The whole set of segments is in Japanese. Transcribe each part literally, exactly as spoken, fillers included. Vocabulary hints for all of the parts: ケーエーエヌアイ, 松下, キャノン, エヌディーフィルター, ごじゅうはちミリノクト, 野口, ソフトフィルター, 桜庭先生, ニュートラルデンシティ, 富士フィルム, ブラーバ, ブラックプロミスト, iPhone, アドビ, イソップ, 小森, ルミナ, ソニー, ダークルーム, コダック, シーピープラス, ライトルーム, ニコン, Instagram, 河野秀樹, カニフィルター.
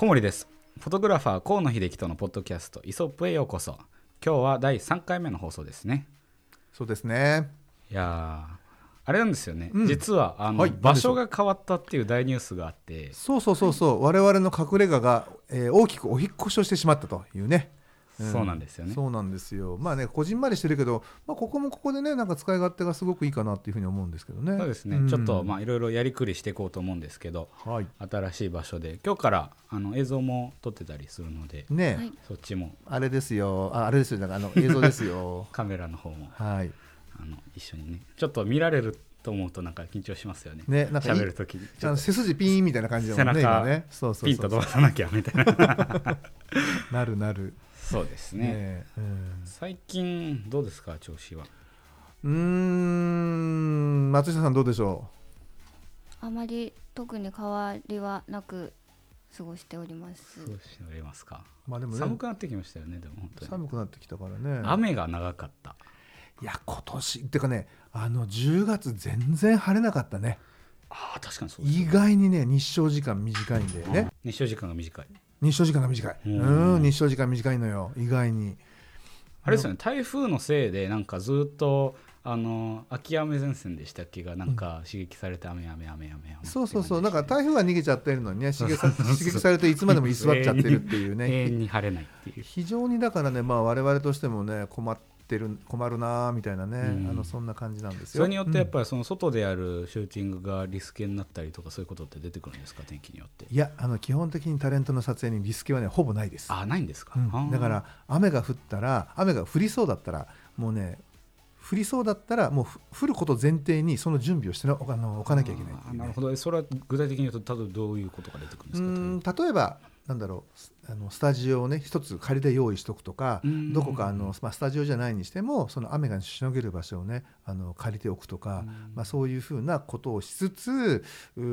小森です。フォトグラファー河野秀樹とのポッドキャストイソップへようこそ。今日はだいさんかいめの放送ですね。そうですね。いやあれなんですよね、うん、実はあの、はい、場所が変わったっていう大ニュースがあって、そうそうそうそう、はい、我々の隠れ家が、えー、大きくお引っ越しをしてしまったというね、うん、そうなんですよね。そうなんですよ。まあね、こじんまりしてるけど、まあ、ここもここでね、なんか使い勝手がすごくいいかなっていうふうに思うんですけどね。そうですね、うん、ちょっとまあいろいろやりくりしていこうと思うんですけど、はい、新しい場所で今日からあの映像も撮ってたりするので、ね、はい、そっちもあれですよ、あ、あれですよ、なんかあの映像ですよカメラの方も、はい、あの一緒にね、ちょっと見られると思うとなんか緊張しますよね。ね、なんか喋るときにあの背筋ピーンみたいな感じだもんね。背中、ね、そうそうそうそう、ピンと飛ばさなきゃみたいななるなる。そうですね。ね、うん、最近どうですか、調子は。うーん、松下さんどうでしょう。あまり特に変わりはなく過ごしております。過ごしておりますか。まあでもね、寒くなってきましたよね。でも本当に寒くなってきたからね。雨が長かった。いや今年っていうかね、あのじゅうがつ全然晴れなかったね。ああ、確かにそうです、ね、意外にね、日照時間短いんだよね。日照時間が短い。日照時間が短い。うん、うん、日照時間短いのよ、意外に。あれですよね、台風のせいでなんかずっとあの秋雨前線でしたっけがなんか刺激されて雨雨雨雨雨、そうそうそう、なんか台風が逃げちゃってるのにね、刺激さ、刺激されていつまでも居座っちゃってるっていうね永遠に晴れないっていう、非常にだからね、まあ我々としてもね困って困るなみたいなね、うん、あのそんな感じなんですよ。それによってやっぱりその外でやるシューティングがリスケになったりとか、そういうことって出てくるんですか、天気によって。いや、あの基本的にタレントの撮影にリスケはねほぼないです。あ、ないんですか、うん、だから雨が降ったら、雨が降りそうだったらもうね、降りそうだったらもう降ること前提にその準備をしておかなきゃいけないっていう、ね、なるほど。それは具体的に言うと例えばどういうことが出てくるんですか。うん、例えばなんだろう、あのスタジオをね一つ仮で用意しておくとか、どこかあの、まあ、スタジオじゃないにしてもその雨がしのげる場所をねあの借りておくとか、まあ、そういうふうなことをしつつ、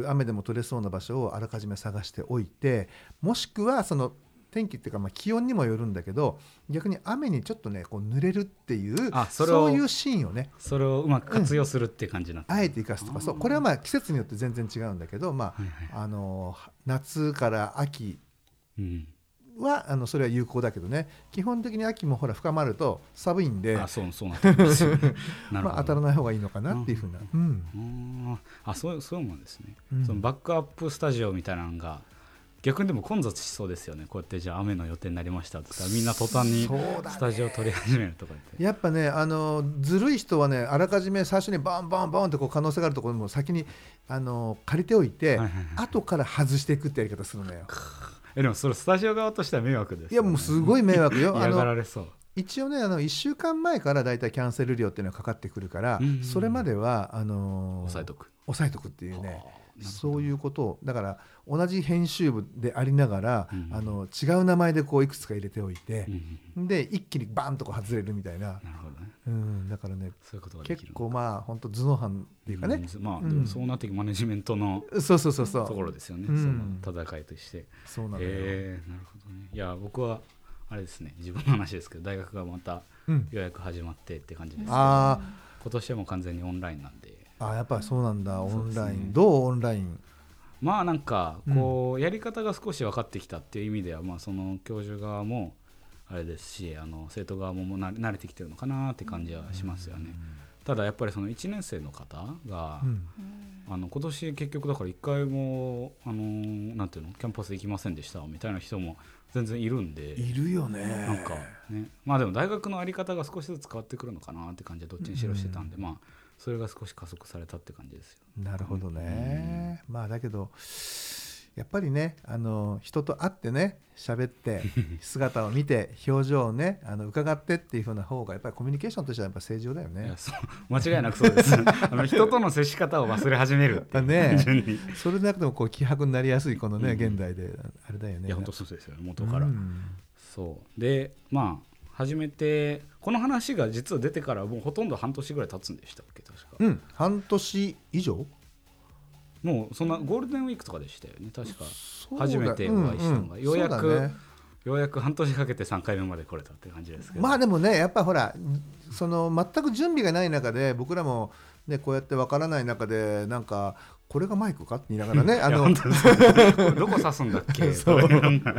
雨でも取れそうな場所をあらかじめ探しておいて、もしくはその天気っていうか、まあ気温にもよるんだけど、逆に雨にちょっとねこう濡れるっていう、あ、それを、そういうシーンをね、それをうまく活用するっていう感じになって、うん、あえて生かすとか。そう、これはまあ季節によって全然違うんだけど、まあ、はいはい、あの夏から秋は、うん、あのそれは有効だけどね、基本的に秋もほら深まると寒いんで、あ、そうそうなってますよねまあ当たらない方がいいのかなっていうふうな、うん、うん、あ、そうそうなんですね、うん、そのバックアップスタジオみたいなのが逆にでも混雑しそうですよね。こうやってじゃあ雨の予定になりましたって言ったらみんな途端にスタジオを取り始めるとか言って、ね、やっぱね、あのずるい人はね、あらかじめ最初にバンバンバンってこう可能性があるところも先にあの借りておいて、はいはいはい、後から外していくってやり方するのよえ、でもそれスタジオ側としては迷惑ですよね。いやもうすごい迷惑よ嫌がられそう。一応ね、あのいっしゅうかんまえからだいたいキャンセル料っていうのがかかってくるから、うんうんうん、それまではあのー、抑えとく抑えとくっていうね、そういうことをだから同じ編集部でありながら、うんうん、あの違う名前でこういくつか入れておいて、うんうん、で一気にバンとこう外れるみたいな。なるほどね、うん、だからね、そういうことができるのか。結構まあ本当頭脳犯っていうかね、うん、まあ、うん、そうなっていくマネジメントのそうそうそうそうところですよね、うん、その戦いとして。そうなんだよ、えー、なるほどね。いや僕はあれですね、自分の話ですけど、大学がまた予約始まってって感じですけど、うん、あ、今年はもう完全にオンラインなんで。あ、やっぱりそうなんだ。オンライン、ね、どうオンライン、まあなんかこうやり方が少し分かってきたっていう意味では、まあその教授側もあれですし、あの生徒側も慣れてきてるのかなって感じはしますよね、うん、ただやっぱりそのいちねん生の方が、うん、あの今年結局だからいっかいもあのなんていうのキャンパス行きませんでしたみたいな人も全然いるんで。いるよね。なんかね、まあでも大学の在り方が少しずつ変わってくるのかなって感じでどっちにしろしてたんで、うん、まあそれが少し加速されたって感じですよ。なるほどね、うん、まあだけどやっぱりね、あの人と会ってね喋って姿を見て表情をねあの伺ってっていう風な方がやっぱりコミュニケーションとしてはやっぱ正常だよね。いやそう間違いなくそうですあの人との接し方を忘れ始めるってねそれなくてもこう希薄になりやすいこのね、うん、現代であれだよね。いや本当そうですよね、元から、うん、そうで、まあ初めてこの話が実は出てからもうほとんど半年ぐらい経つんでしたっけ、確か、うん、半年以上もうそんなゴールデンウィークとかでしたよね、確か初めてお会いしたのが、うんうん、ようやくう、ね、ようやく半年かけてさんかいめまで来れたって感じですけど、まあでもねやっぱほらその全く準備がない中で僕らも、ね、こうやって分からない中でなんかこれがマイクかって言いながらね、あのどこ刺すんだっけこれなんだ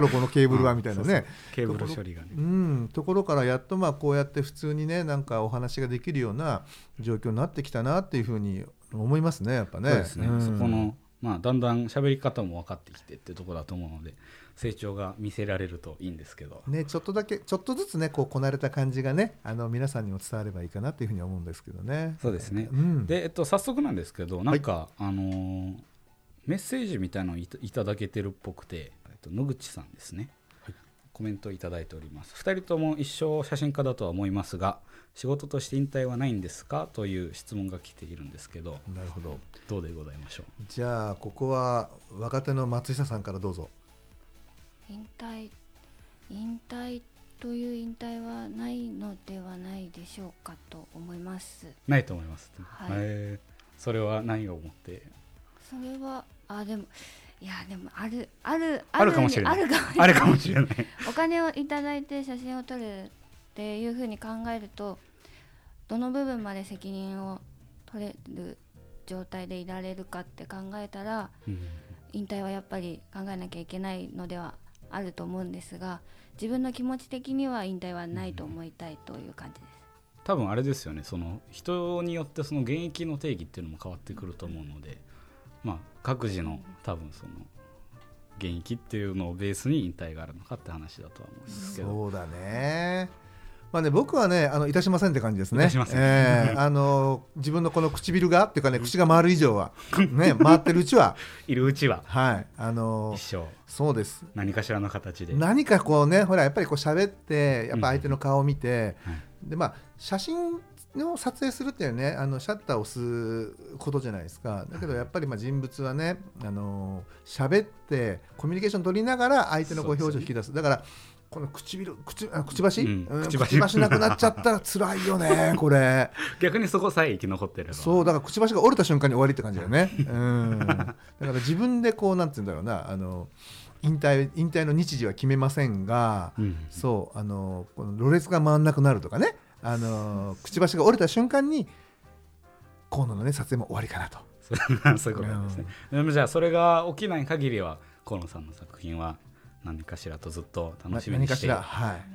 ろうこのケーブルはみたいなね、ケーブル処理がね、うん、ところからやっとまあこうやって普通にねなんかお話ができるような状況になってきたなっていうふうに思いますね、やっぱね。そうですね、うん、そこの、まあ、だんだん喋り方も分かってきてっていうところだと思うので成長が見せられるといいんですけど、ね、ちょっとだけちょっとずつねこうこなれた感じがねあの皆さんにも伝わればいいかなというふうに思うんですけどね。そうですね、うん、で、えっと、早速なんですけどなんか、はい、あのー、メッセージみたいなのをいただけてるっぽくて、えっと、野口さんですね、はい、コメントをいただいております。ふたりとも一生写真家だとは思いますが仕事として引退はないんですかという質問が来ているんですけど、なるほど、どうでございましょう。じゃあここは若手の松下さんからどうぞ。引退、引退という引退はないのではないでしょうかと思います。ないと思います、はい。えー、それは何を思って。それはあでもいやでもあるあるあるかもしれないあるかもしれないお金をいただいて写真を撮るっていうふうに考えるとどの部分まで責任を取れる状態でいられるかって考えたら、うん、引退はやっぱり考えなきゃいけないのではあると思うんですが自分の気持ち的には引退はないと思いたいという感じです、うん、多分あれですよね、その人によってその現役の定義っていうのも変わってくると思うので、まあ、各自の多分その現役っていうのをベースに引退があるのかって話だとは思うんですけど、そうだね、まあね、僕はねあのいたしませんって感じですね。いたしません、えー、あの自分のこの唇がっていうかね口が回る以上は、ね、回ってるうちはいるうちは、はい、あの一生そうです。何かしらの形で何かこうねほらやっぱりこう喋ってやっぱ相手の顔を見て、うんうん、でまあ写真を撮影するっていうねあのシャッターを押すことじゃないですか。だけどやっぱりまあ人物はねあの喋ってコミュニケーション取りながら相手のこう表情を引き出す。だからこの唇、口、あ、くちばし、うん、くちばしなくなっちゃったら辛いよねこれ逆にそこさえ生き残ってればそうだからくちばしが折れた瞬間に終わりって感じだよねうん、だから自分でこうなんて言うんだろうなあの引退、引退の日時は決めませんが、うん、そうあのこのろれつが回んなくなるとかねあのくちばしが折れた瞬間に今度の、ね、撮影も終わりかなとそういうことなんですね、うん、でもじゃあそれが起きない限りは河野さんの作品は何かしらとずっと楽しみにして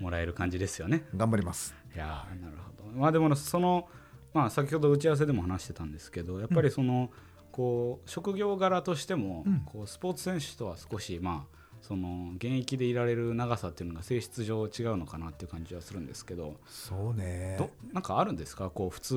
もらえる感じですよね、はい、頑張ります。いやなるほど、まあ、でもその、まあ、先ほど打ち合わせでも話してたんですけどやっぱりその、うん、こう職業柄としても、うん、こうスポーツ選手とは少し、まあ、その現役でいられる長さっていうのが性質上違うのかなっていう感じはするんですけど、そうね、どなんかあるんですかこう普通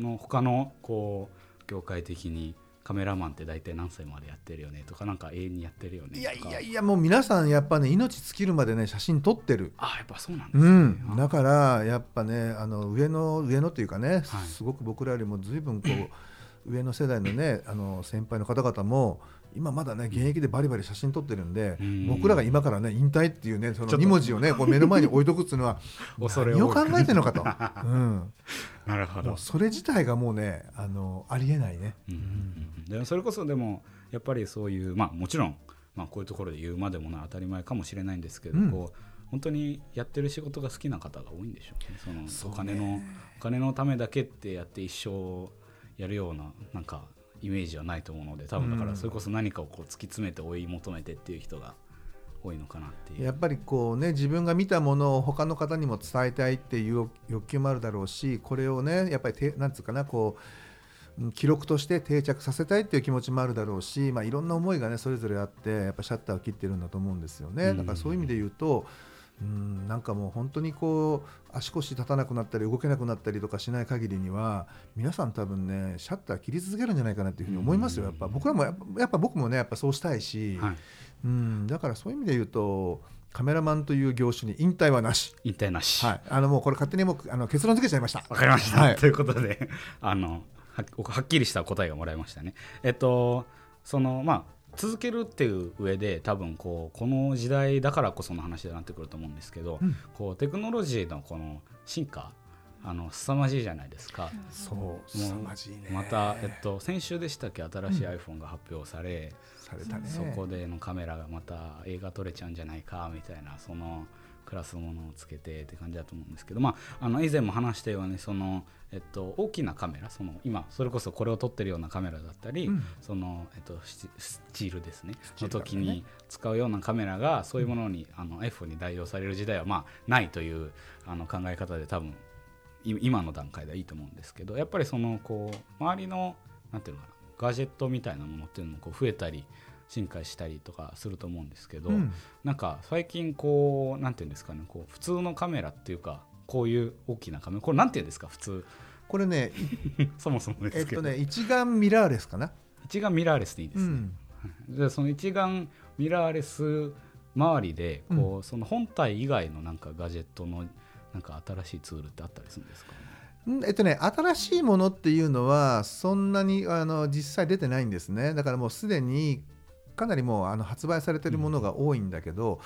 の他のこう業界的にカメラマンって大体何歳までやってるよねとかなんか永遠にやってるよねとか。いやいやいやもう皆さんやっぱね命尽きるまでね写真撮ってる。あやっぱそうなんですね、うん、だからやっぱねあの上の上のというかね、はい、すごく僕らよりも随分こう上の世代のねあの先輩の方々も今まだね現役でバリバリ写真撮ってるんで、うん、僕らが今からね引退っていうねそのに文字をねこう目の前に置いとくっていうのは何を考えてるのかと、うん、なるほど、もうそれ自体がもうね あの、ありえないね、うんうんうん、でそれこそでもやっぱりそういう、まあ、もちろん、まあ、こういうところで言うまでもない当たり前かもしれないんですけど、うん、こう本当にやってる仕事が好きな方が多いんでしょうね。そのお金の、お金のためだけってやって一生やるようななんかイメージはないと思うので多分だからそれこそ何かをこう突き詰めて追い求めてっていう人が多いのかなっていう。やっぱりこうね自分が見たものを他の方にも伝えたいっていう欲求もあるだろうしこれをねやっぱりてなんつうかなこう記録として定着させたいっていう気持ちもあるだろうし、まあ、いろんな思いがねそれぞれあってやっぱシャッターを切ってるんだと思うんですよね。だからそういう意味で言うとうんなんかもう本当にこう足腰立たなくなったり動けなくなったりとかしない限りには皆さん多分ねシャッター切り続けるんじゃないかなっていうふうに思いますよ。やっぱ僕らもやっぱ、やっぱ僕もねやっぱそうしたいし、はい、うんだからそういう意味で言うとカメラマンという業種に引退はなし、引退なし、はい、あのもうこれ勝手にもうあの結論付けちゃいました。わかりました、はい、ということであの は, はっきりした答えがもらいましたね。えっとそのまあ続けるっていう上で多分こうこの時代だからこその話になってくると思うんですけど、うん、こうテクノロジーのこの進化あの凄まじいじゃないですか。そうもう凄まじいね。また、えっと、先週でしたっけ新しい iPhone が発表され、うん、されたね。そこでのカメラがまた映画撮れちゃうんじゃないかみたいなそのプラスものをつけてって感じだと思うんですけど、まあ、あの以前も話したようにその、えっと、大きなカメラ、その今それこそこれを撮ってるようなカメラだったり、うん、その、えっと、スチールですねの時に使うようなカメラがそういうものに、うん、あの iPhone に代用される時代はまあないというあの考え方で多分今の段階ではいいと思うんですけど、やっぱりそのこう周りのなんていうのかなガジェットみたいなものっていうのもこう増えたり進化したりとかすると思うんですけど、うん、なんか最近こうなんていうんですかね、こう普通のカメラっていうかこういう大きなカメラ、これなんていうんですか普通これねそもそもですけど、えっとね、一眼ミラーレスかな、一眼ミラーレスでいいですね、うん、でその一眼ミラーレス周りでこうその本体以外のなんかガジェットのなんか新しいツールってあったりするんですかね。えっとね、新しいものっていうのはそんなにあの実際出てないんですね。だからもうすでにかなりもうあの発売されてるものが多いんだけど、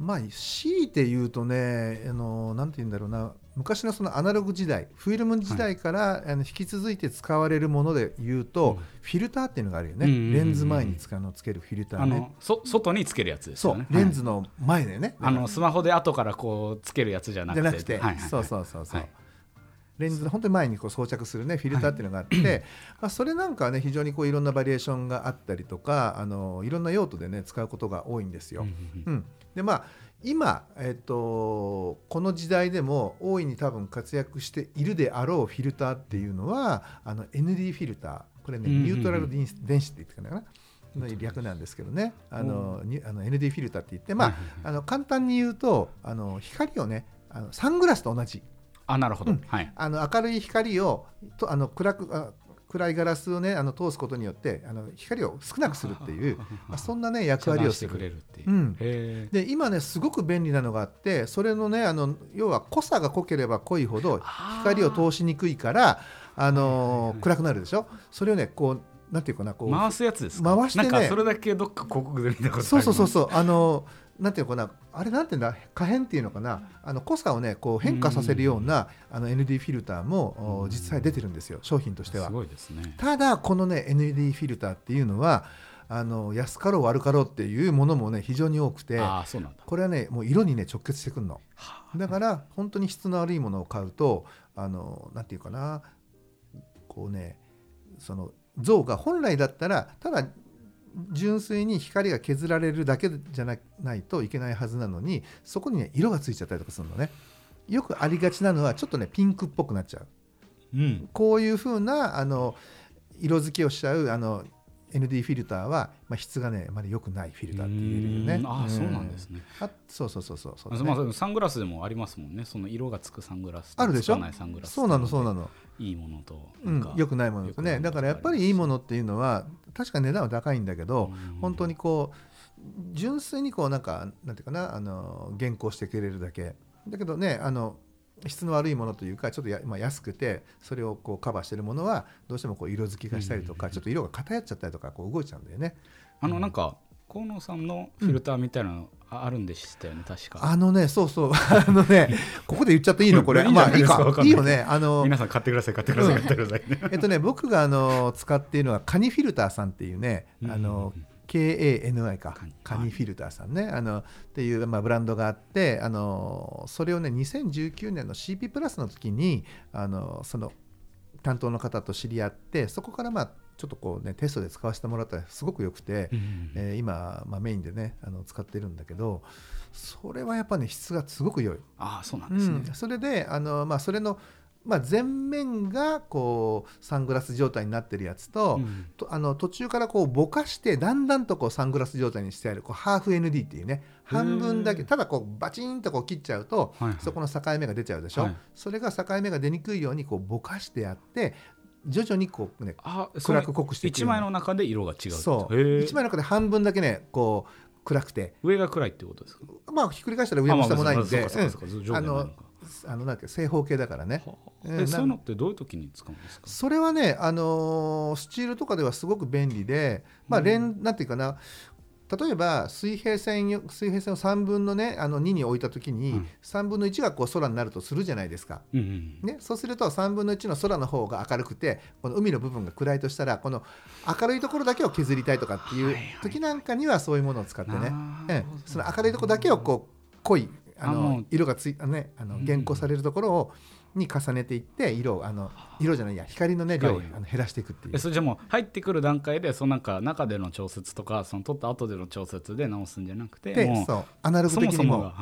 うん、まあ強いて言うとね、あのなんて言うんだろうな、昔のそのアナログ時代、フィルム時代から、はい、あの引き続いて使われるもので言うと、うん、フィルターっていうのがあるよね、うんうんうんうん、レンズ前に使うのつけるフィルターね、あのそ外につけるやつですよね。そう、レンズの前でね、はい、あのスマホで後からこうつけるやつじゃなくて、じゃなくて、はいはいはい、そうそうそうそう、はい、レンズの本当に前にこう装着する、ね、フィルターっていうのがあって、はいまあ、それなんかは、ね、非常にこういろんなバリエーションがあったりとか、あのいろんな用途で、ね、使うことが多いんですよ、うん、でまあ今、えっと、この時代でも大いに多分活躍しているであろうフィルターっていうのはあの エヌディー フィルター、これねニュートラルデンシティって言うかなの略なんですけどね、あのあの エヌディー フィルターって言って、まあ、あの簡単に言うとあの光をね、あのサングラスと同じ、あ、なるほど、うん、はい、あの明るい光をとあの 暗くあ暗いガラスを、ね、あの通すことによってあの光を少なくするっていうまあそんな、ね、役割をする、遮断してくれるっていう、うん、へー、で今ねすごく便利なのがあって、それのねあの要は濃さが濃ければ濃いほど光を通しにくいからあの暗くなるでしょ。それをねこうなんていうかな、こう回すやつですか、回して、ね、なんかそれだけどっか広告で見たことあります。そうそうそうそう、あのなんていうかな、あれなんていうんだ、可変っていうのかな、あの濃さをねこう変化させるようなあの エヌディー フィルターも実際出てるんですよ、商品としては。すごいですね。ただこのね エヌディー フィルターっていうのはあの安かろう悪かろうっていうものもね非常に多くて、あ、そうなんだ。これはねもう色にね直結してくるのだから、本当に質の悪いものを買うとあのなんていうかな、こうねその像が本来だったらただ純粋に光が削られるだけじゃないといけないはずなのに、そこに、ね、色がついちゃったりとかするのね。よくありがちなのはちょっとねピンクっぽくなっちゃう、うん、こういう風なあの色づきをしちゃうあの エヌディー フィルターは、まあ、質がねあまり良くないフィルターって言えるよね。うん、ああ、そうなんですね。あ、そうそうそうそう、そうだね。まあ、サングラスでもありますもんね、その色がつくサングラスとつかないサングラス。そうなのそうなの。いいものとなんか、うん、良くないものですね。だからやっぱりいいものっていうのは確か値段は高いんだけど、うん、本当にこう純粋にこうなんかなんていうかな、あの現行してくれるだけだけどね、あの質の悪いものというかちょっとや、まあ、安くてそれをこうカバーしているものはどうしてもこう色づきがしたりとか、うん、ちょっと色が偏っちゃったりとかこう動いちゃうんだよね。あのなんか河野さんのフィルターみたいなのあるんでしたよね、うん、確かあのねそうそうあのねここで言っちゃっていいのこれ、まあいいか、いいよね、あの皆さん買ってください買ってください、うん、買ってくださいねえっとね僕があの使っているのはカニフィルターさんっていうね、あの、うん、ケーエーエヌアイ かカニフィルターさんね、あのっていう、まあ、ブランドがあって、あのそれをねにせんじゅうきゅうねんの シーピー プラスの時にあのその担当の方と知り合って、そこからまあちょっとこうねテストで使わせてもらったらすごく良くて、うんうんうん、えー、今、まあ、メインでねあの使ってるんだけど、それはやっぱね質がすごく良い。ああ、そうなんですね、うん、それであの、まあ、それの、まあ、前面がこうサングラス状態になってるやつ と,、うん、とあの途中からこうぼかしてだんだんとこうサングラス状態にしてあるこうハーフ エヌディー っていうね、半分だけただこうバチンとこう切っちゃうと、はいはい、そこの境目が出ちゃうでしょ、はい、それが境目が出にくいようにこうぼかしてやって徐々にこう、ね、暗く濃くしていく。いちまいの中で色が違う。そう。いちまいの中で半分だけねこう暗くて、上が暗いってことですか。まあひっくり返したら上も下もないんで、あのあのなんか正方形だからね、はあえー、そういうのってどういう時に使うんですか。それはね、あのー、スチールとかではすごく便利で、まあレン、うん、なんていうかな、例えば水平線よ、水平線をさんぶんの、ね、あのにに置いたときにさんぶんのいちがこう空になるとするじゃないですか、うんうんうんね、そうするとさんぶんのいちの空の方が明るくてこの海の部分が暗いとしたら、この明るいところだけを削りたいとかっていう時なんかにはそういうものを使ってね、はいはい、うん、その明るいところだけをこう濃いあのあ色がついたねあの原稿されるところを、うん、に重ねていって色をあの色じゃないや光のね量をあの減らしていくっていう。それじゃもう入ってくる段階でそのなんか中での調節とかその撮った後での調節で直すんじゃなくてでもうそうアナログ的にも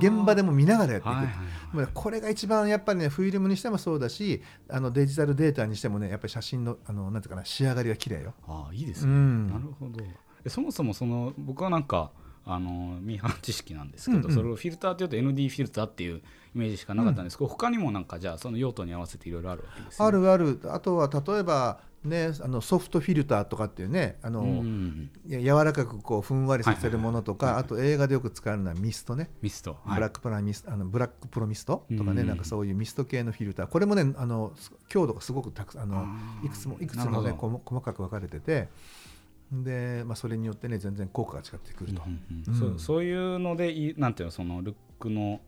現場でも見ながらやっていく。そもそもこれが一番やっぱりねフィルムにしてもそうだしあのデジタルデータにしてもねやっぱり写真のあのなんていうかな仕上がりが綺麗よ。ああいいですね、うん、なるほど。そもそもその僕はなんかあのミーハー知識なんですけど、うんうん、それをフィルターっていうと エヌディー フィルターっていうイメージしかなかったんですけど、うん、他にもなんかじゃあその用途に合わせていろいろあるわけです、ね、あるある。あとは例えば、ね、あのソフトフィルターとかっていうねあの、うん、柔らかくこうふんわりさせるものとか、はいはいはい、あと映画でよく使うのはミストねミスト、はい、ブラックプラミスあのブラックプロミストとかね、うん、なんかそういうミスト系のフィルターこれもねあの強度がすごくたくあのいくつもいくつも、ね、細かく分かれててでまあ、それによってね全然効果が違ってくると、うんうんうん、そう、そういうのでなんていうのそのルックの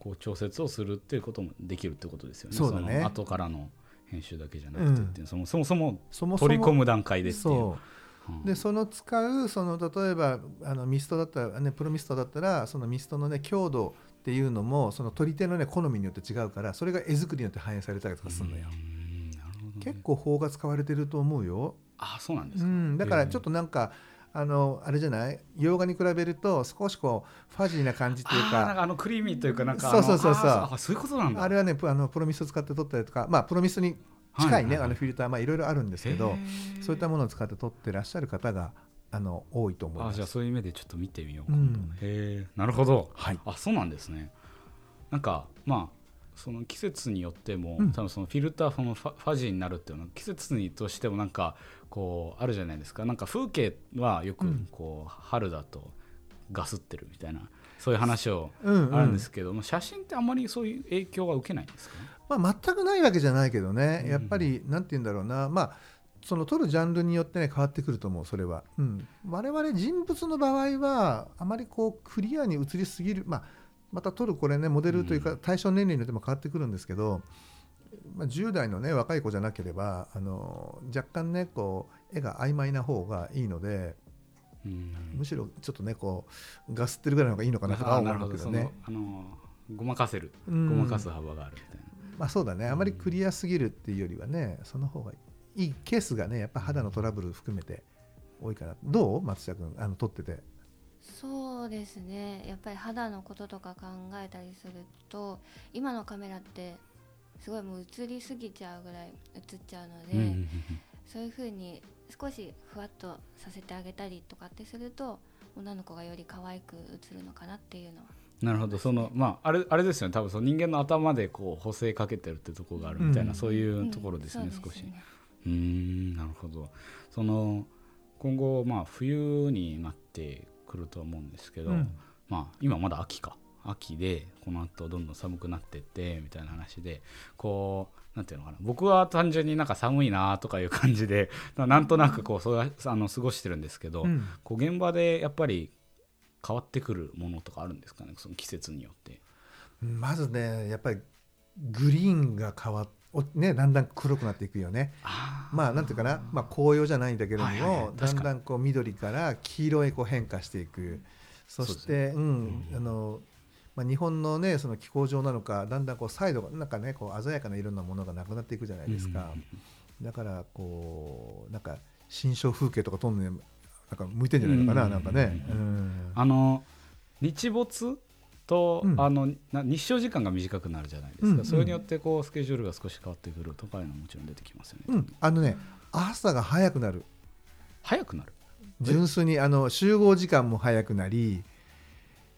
こう調節をするっていうこともできるってことですよね。そうだね。その後からの編集だけじゃなくてっていう、うん、そもそもそもそも取り込む段階でっていう。そう、うん、でその使うその例えばあのミストだったら、ね、プロミストだったらそのミストの、ね、強度っていうのもその取り手の、ね、好みによって違うからそれが絵作りによって反映されたりとかするのよ、うん、なるほどね、結構法が使われてると思うよ。ああそうなんですか、うん、だからちょっとなんか、えー、あのあれじゃない洋画に比べると少しこうファジーな感じというか、あなんかあのクリーミーというかなんかそうそうそうそうあそういうことなんだ。あれはねあのプロミスト使って撮ったりとか、まあ、プロミストに近いね、はいはいはい、あのフィルター、まあ、いろいろあるんですけど、えー、そういったものを使って撮ってらっしゃる方があの多いと思います。あじゃあそういう目でちょっと見てみようか、うん、へなるほど、はい、あそうなんですね。なんかまあその季節によっても、うん、多分そのフィルターそのファジーになるっていうのは季節にとしてもなんかこうあるじゃないですか。なんか風景はよくこう、うん、春だとガスってるみたいなそういう話をあるんですけど、うんうん、写真ってあんまりそういう影響は受けないんですか、ねまあ、全くないわけじゃないけどねやっぱりなんて言うんだろうな、まあ、その撮るジャンルによって、ね、変わってくると思うそれは、うん、我々人物の場合はあまりこうクリアに映りすぎるまあまた撮るこれねモデルというか対象年齢によっても変わってくるんですけど、まあ、じゅう代のね若い子じゃなければあの若干ねこう絵が曖昧な方がいいので、うん、むしろちょっとねこうガスってるぐらいの方がいいのかなとか思うんだけどね。あのごまかせるごまかす幅があるみたいな、うんまあ、そうだねあまりクリアすぎるっていうよりはねその方がいいケースがねやっぱ肌のトラブル含めて多いから。どう松下君あの撮ってて。そうですねやっぱり肌のこととか考えたりすると今のカメラってすごいもう映りすぎちゃうぐらい映っちゃうので、うんうんうん、そういう風に少しふわっとさせてあげたりとかってすると女の子がより可愛く映るのかなっていうのは。なるほど。その、まあ、あれ、あれですよね多分その人間の頭でこう補正かけてるってところがあるみたいな、うん、そういうところですね、うん、そうですね。少しうーんなるほど。その今後、まあ、冬になって来るとは思うんですけど、うんまあ、今まだ秋か秋でこの後どんどん寒くなってってみたいな話でこうなんていうのかな僕は単純になんか寒いなとかいう感じでなんとなくこうそあの過ごしてるんですけど、うん、こう現場でやっぱり変わってくるものとかあるんですかねその季節によって。まずねやっぱりグリーンが変わってね、だんだん黒くなっていくよね。あまあなんていうかな、まあ、紅葉じゃないんだけれども、はいはいはい、だんだんこう緑から黄色へこう変化していく。そしてう、ねうんうんあのまあ、日本の、ね、その気候上なのかだんだんこうサイドがなんか、ね、こう鮮やかないろんなものがなくなっていくじゃないですか、うんうん、だからこうなんか新象風景とかどんどんなんか向いてんじゃないのかな、うんうん、なんかね、うん、あの日没とうん、あの日照時間が短くなるじゃないですか、うんうん、それによってこうスケジュールが少し変わってくるとかいうのももちろん出てきますよね、うん、あのね朝が早くなる早くなる純粋にあの集合時間も早くなり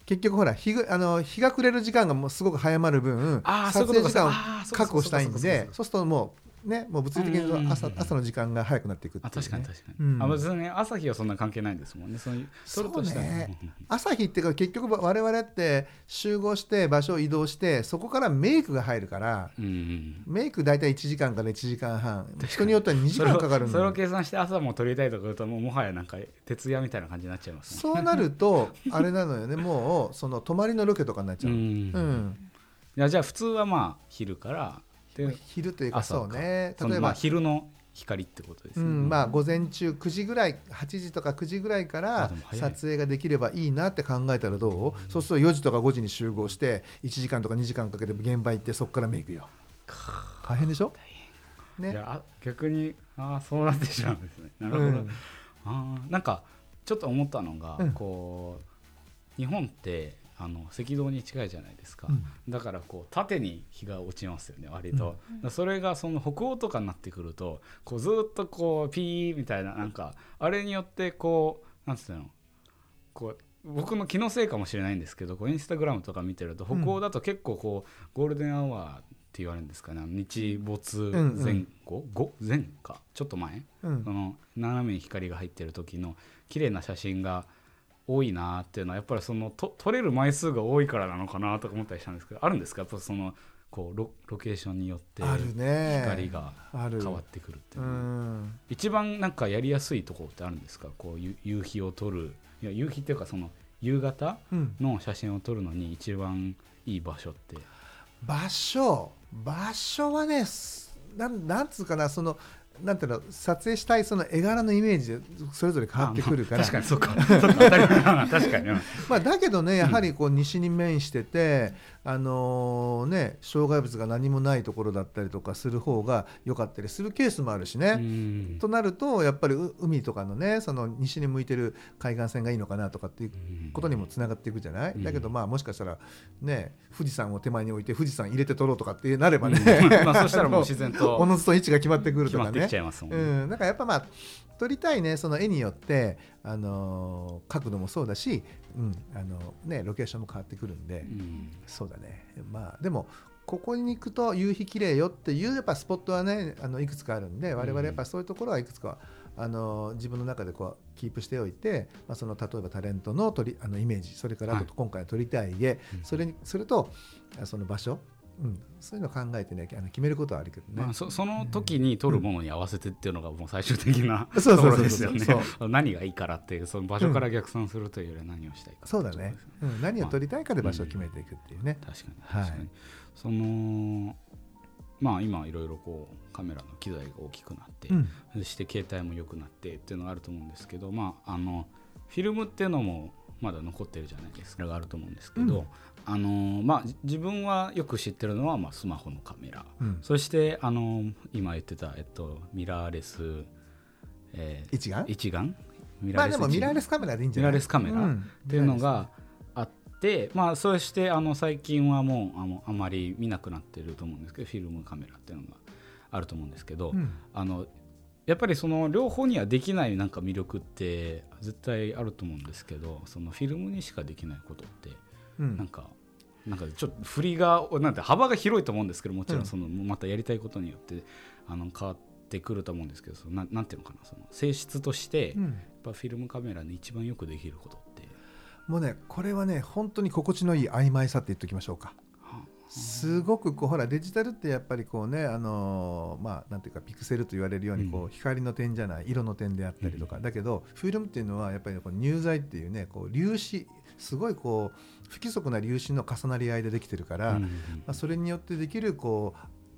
結局ほら 日, あの日が暮れる時間がもうすごく早まる分撮影時間を確保したいんでそうするともうね、もう物理的に 朝,、うん、朝の時間が早くなっていくっていう、ね、あ確かに確かに、うん、あ別に、ね、朝日はそんな関係ないんですもんね。そういうそうね朝日ってか結局我々って集合して場所を移動してそこからメイクが入るから、うんうん、メイク大体いちじかんからいちじかんはん人によってはにじかんかかるんだ。それを計算して朝も撮りたいとか言うと も, うもはやなんか徹夜みたいな感じになっちゃいます、ね、そうなるとあれなのよねもうその泊まりのロケとかになっちゃう、うんうん、いやじゃあ普通はまあ昼から昼というかそうね。例えば昼の光ってことですね、うん、まあ午前中くじぐらいはちじとかくじぐらいから撮影ができればいいなって考えたらどう、うん、そうするとよじとかごじに集合していちじかんとかにじかんかけて現場行ってそこからメイクよ。大変でしょ、ね、いや逆にあそうなってしまうんですね。なるほど、うん、あなんかちょっと思ったのが、うん、こう日本ってあの赤道に近いじゃないですか、うん、だからこう縦に日が落ちますよね割と、うん、だそれがその北欧とかになってくるとこうずっとこうピーみたいななんかあれによってこうなんていうのこう僕の気のせいかもしれないんですけどこうインスタグラムとか見てると北欧だと結構こうゴールデンアワーって言われるんですかね日没前後、うんうん、前かちょっと前、うん、その斜めに光が入ってる時の綺麗な写真が多いなっていうのはやっぱりそのと撮れる枚数が多いからなのかなとか思ったりしたんですけどあるんですかやっぱそのこう ロ, ロケーションによって光が変わってくるっていう、ねうん、一番なんかやりやすいところってあるんですかこう 夕, 夕日を撮るいや夕日っていうかその夕方の写真を撮るのに一番いい場所って、うん、場所場所はね な, なんつうかなそのなんていうの撮影したいその絵柄のイメージでそれぞれ変わってくるから、まあ、確かにそうか確かにまあだけどねやはりこう西に面してて、うん、あのー、ね障害物が何もないところだったりとかする方が良かったりするケースもあるしね、うん、となるとやっぱり海とかのねその西に向いてる海岸線がいいのかなとかっていうことにもつながっていくじゃない、うん、だけどまあもしかしたらね富士山を手前に置いて富士山入れて撮ろうとかってなればね、うんまあ、そしたらもう自然とおのずと位置が決まってくるとかねちゃいますもんね、うん、なんかやっぱまあ撮りたいねその絵によって、あのー、角度もそうだし、うんあのーね、ロケーションも変わってくるんで、うん、そうだねまあでもここに行くと夕日綺麗よっていうやっぱスポットはねあのいくつかあるんで我々やっぱそういうところはいくつか、あのー、自分の中でこうキープしておいて、まあ、その例えばタレントの、 撮りあのイメージそれからあと今回撮りたい絵、はい、それにそれとその場所うん、そういうの考えてねあの決めることはあるけどね、まあ、そ, その時に撮るものに合わせてっていうのがもう最終的なところですよね。何がいいからっていうその場所から逆算するというよりは何をしたいか、うん、そうだね、うん、何を撮りたいかで場所を決めていくっていうね、まあうん、確かに確かに、はい、そのまあ今いろいろこうカメラの機材が大きくなって、うん、そして携帯も良くなってっていうのがあると思うんですけど、まあ、あのフィルムっていうのもまだ残ってるじゃないですかがあると思うんですけど、うんあのーまあ、自分はよく知ってるのは、まあ、スマホのカメラ、うん、そして、あのー、今言ってた、えっと、ミラーレス、えー、一眼一眼ミラーレス、まあ、でもミラーレスカメラでいいんじゃないミラーレスカメラっていうのがあって、うんまあ、そしてあの最近はもう あの、あまり見なくなってると思うんですけどフィルムカメラっていうのがあると思うんですけど、うん、あのやっぱりその両方にはできないなんか魅力って絶対あると思うんですけどそのフィルムにしかできないことってなんか、うん、なんかちょっと振りがなんて幅が広いと思うんですけどもちろんそのまたやりたいことによってあの変わってくると思うんですけどその な, なんていうのかなその性質としてやっぱフィルムカメラで一番よくできることって、うん、もうねこれはね本当に心地のいい曖昧さって言っておきましょうか。すごくこうほらデジタルってやっぱりこうねあのまあなんていうかピクセルと言われるようにこう光の点じゃない色の点であったりとかだけどフィルムっていうのはやっぱりこう乳剤っていうねこう粒子すごいこう不規則な粒子の重なり合いでできてるからまあそれによってできるこ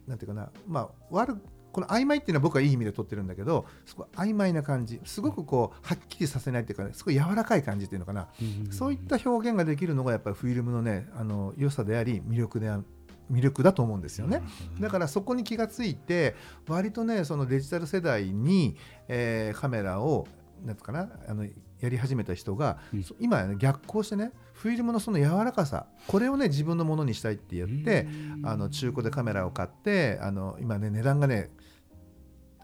うなんていうかなまあ悪くこの曖昧っていうのは僕はいい意味で撮ってるんだけどすごい曖昧な感じすごくこうはっきりさせないっていうか、ね、すごい柔らかい感じっていうのかな、うん、そういった表現ができるのがやっぱりフィルムのねあの良さであり魅力である魅力だと思うんですよね。だからそこに気がついて割とねそのデジタル世代に、えー、カメラをなんてかなあのやり始めた人が、うん、今、ね、逆行してねフィルムのその柔らかさこれをね自分のものにしたいってやってあの中古でカメラを買ってあの今ね値段がね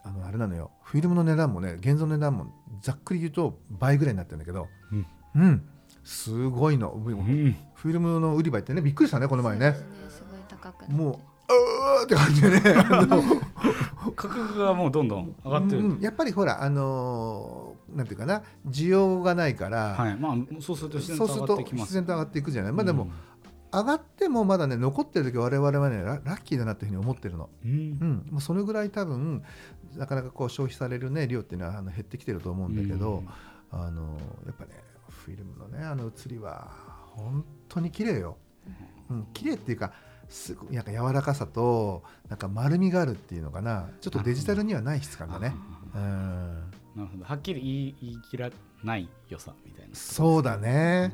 あのあれなのよフィルムの値段もね現像の値段もざっくり言うと倍ぐらいになってるんだけど、うんうん、すごいの、うん、フィルムの売り場ってねびっくりしたねこの前ねすごい高くなってもううーって感じでね価格がもうどんどん上がってる、うん、やっぱりほらあのー、なんていうかな需要がないから、はいまあ、そうすると自然と上がってきます、そうすると自然と上がっていくじゃない、まあでも、うん上がってもまだね残ってる時我々はねラッキーだなっていうふうに思ってるの、うんうん、そのぐらい多分なかなかこう消費される、ね、量っていうのはあの減ってきてると思うんだけど、うん、あのやっぱねフィルムのねあの写りは本当に綺麗よ、うん、綺麗っていうかすごいなんか柔らかさとなんか丸みがあるっていうのかな、ちょっとデジタルにはない質感だね。うん、なるほど、はっきり言い切らない良さみたいな、ね、そうだね。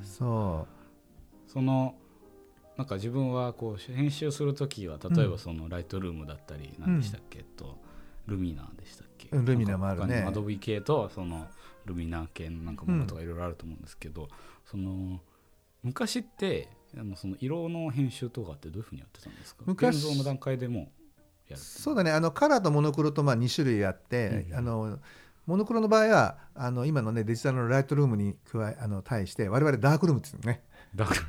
うん、そうそのなんか自分はこう編集するときは例えばそのライトルームだったり何でしたっけ、うん、とルミナでしたっけ、うん、ルミナもあるね。アドビ系とそのルミナ系のなんかものとかいろいろあると思うんですけど、うん、その昔ってその色の編集とかってどういうふうにやってたんですか？現像の段階でもやる。そうだね、あのカラーとモノクロとまあに種類あって、うん、あのモノクロの場合はあの今の、ね、デジタルのライトルームに加えあの対して我々ダークルームって言うのね、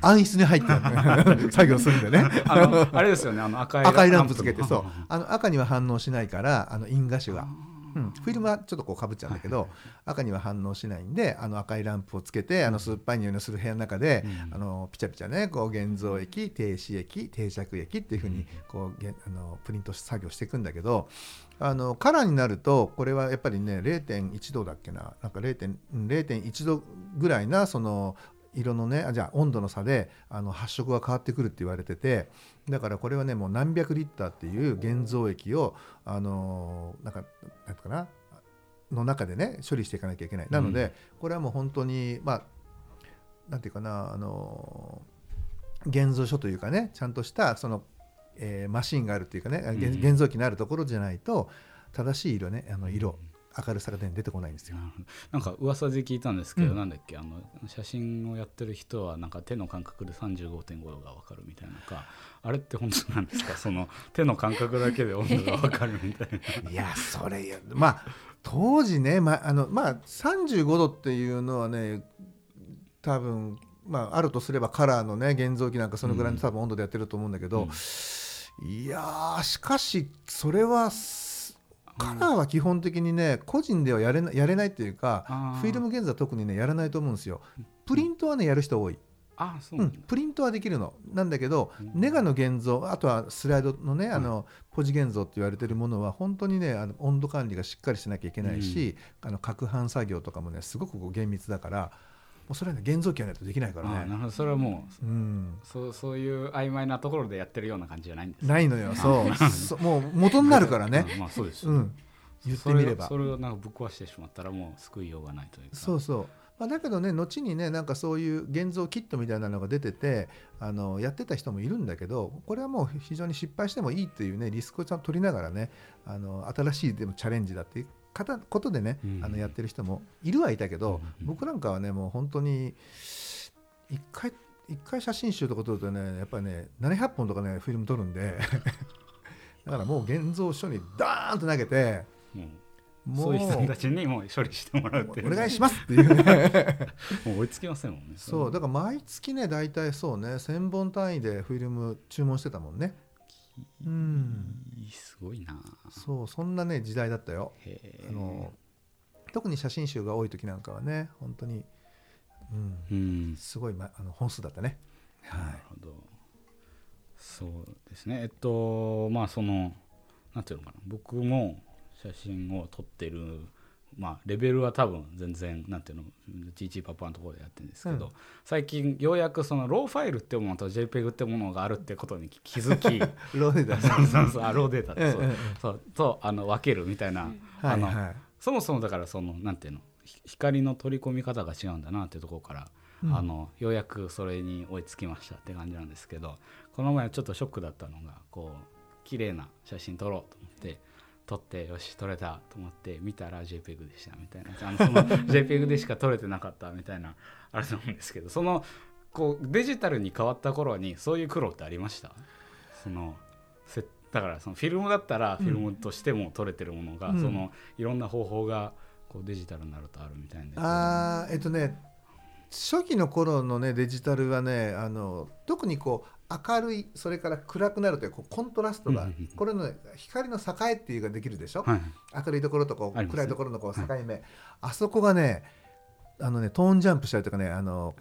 暗室に入って作業するんでねあのあれですよね、あの 赤, い赤いランプつけて、そうあの赤には反応しないから、あの因果種が、うん、フィルムはちょっとこう被っちゃうんだけど、はいはいはい、赤には反応しないんで、あの赤いランプをつけて、あの酸っぱい匂いのする部屋の中で、うん、あのピチャピチャね、こう現像液、定子液、定着液っていう風にこう、うん、あのプリント作業していくんだけど、あのカラーになるとこれはやっぱりね れいてんいちどだっけな、なんか れいてんいちどぐらいなその色のね、じゃあ温度の差であの発色が変わってくるって言われてて、だからこれはねもう何百リッターっていう現像液をあのなんかなんかなの中でね処理していかなきゃいけない。なので、うん、これはもう本当にまあなんていうかな、あの現像所というかね、ちゃんとしたその、えー、マシンがあるというかね、うん、現像機のあるところじゃないと正しい色ね、あの色、うん、明るさが出てこないんですよ。なんか噂で聞いたんですけど、うん、なんだっけ、あの写真をやってる人はなんか手の感覚で さんじゅうごてんごどが分かるみたいなのか、あれって本当なんですか？その手の感覚だけで温度が分かるみたいな。いやそれや、まあ当時ね、まあのまあさんじゅうごどっていうのはね、多分まああるとすればカラーのね現像機なんかそのぐらいの多分温度でやってると思うんだけど、うん、いやしかしそれは。カラーは基本的にね個人ではやれな、やれないっていうか、フィルム現像は特にねやらないと思うんですよ。プリントはねやる人多い。あ、そうなんだ。うん、プリントはできるのなんだけど、うん、ネガの現像、あとはスライドのね、あのポジ現像って言われてるものは本当にね、あの温度管理がしっかりしなきゃいけないし、うん、あの攪拌作業とかもねすごくこう厳密だから、もうそれはね現像機やないとできないからね。あ、なるほど、それはもう、うん、そう、そういう曖昧なところでやってるような感じじゃないんです、ね、ないのよ。そうそもう元になるからね。まあそうです、ね、うん、言ってみればそれをなんかぶっ壊してしまったらもう救いようがないというか。そうそう、まあ、だけどね後にねなんかそういう現像キットみたいなのが出てて、あのやってた人もいるんだけど、これはもう非常に失敗してもいいっていうねリスクをちゃんと取りながらね、あの新しいでもチャレンジだっていうことでね、うん、あのやってる人もいるはいたけど、うん、僕なんかはねもう本当に一回一回写真集とか撮るとねやっぱりねななひゃっぽんとかねフィルム撮るんでだからもう現像書にダーンと投げて、うん、もうそういう人たちにもう処理してもらうっていう、ね、お願いしますっていうねもう追いつきませんもんね。そうだから毎月ねだいたいそうねせんぼん単位でフィルム注文してたもんね。うん、すごいな。そう、そんなね時代だったよ。へ、あの特に写真集が多い時なんかはね本当に、うんうん、すごい、ま、あの本数だったね。なるほど、はい、そうですね。えっとまあそのなんていうのかな、僕も写真を撮ってる、まあ、レベルは多分全然なんていうのちいちいパパのところでやってるんですけど、うん、最近ようやくそのローファイルってものと JPEG ってものがあるってことに気づきローデータそうそうそう、ローデータそう、うん、そうとあの分けるみたいな、うん、あのはいはい、そもそもだからそのなんていうの光の取り込み方が違うんだなっていうところから、うん、あのようやくそれに追いつきましたって感じなんですけど、この前ちょっとショックだったのがこう綺麗な写真撮ろうと思って撮ってよし撮れたと思って見たら JPEG でしたみたいな、あのその JPEG でしか撮れてなかったみたいなあれと思うんですけど、そのこうデジタルに変わった頃にそういう苦労ってありました？そのだからそのフィルムだったらフィルムとしても撮れてるものが、うん、そのいろんな方法がこうデジタルになるとあるみたいな、うん、あえっとね初期の頃のねデジタルはねあの特にこう明るいそれから暗くなるというコントラストが、うん、これの、ね、光の境っていうのができるでしょ、はい、明るいところとこう、ね、暗いところのこう境目、はい、あそこがねあのねトーンジャンプしたりとかねあの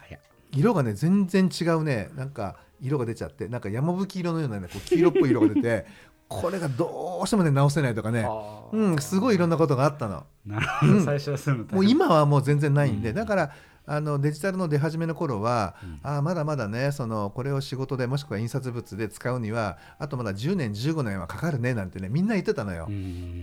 色がね全然違うねなんか色が出ちゃって、なんか山吹色のようなねこう黄色っぽい色が出てこれがどうしてもね直せないとかね、うん、すごいいろんなことがあったの。なるほど、うん、最初はするのもう今はもう全然ないんで、うん、だからあのデジタルの出始めの頃は、うん、あまだまだねそのこれを仕事でもしくは印刷物で使うにはあとまだじゅうねんじゅうごねんはかかるねなんてねみんな言ってたのよ。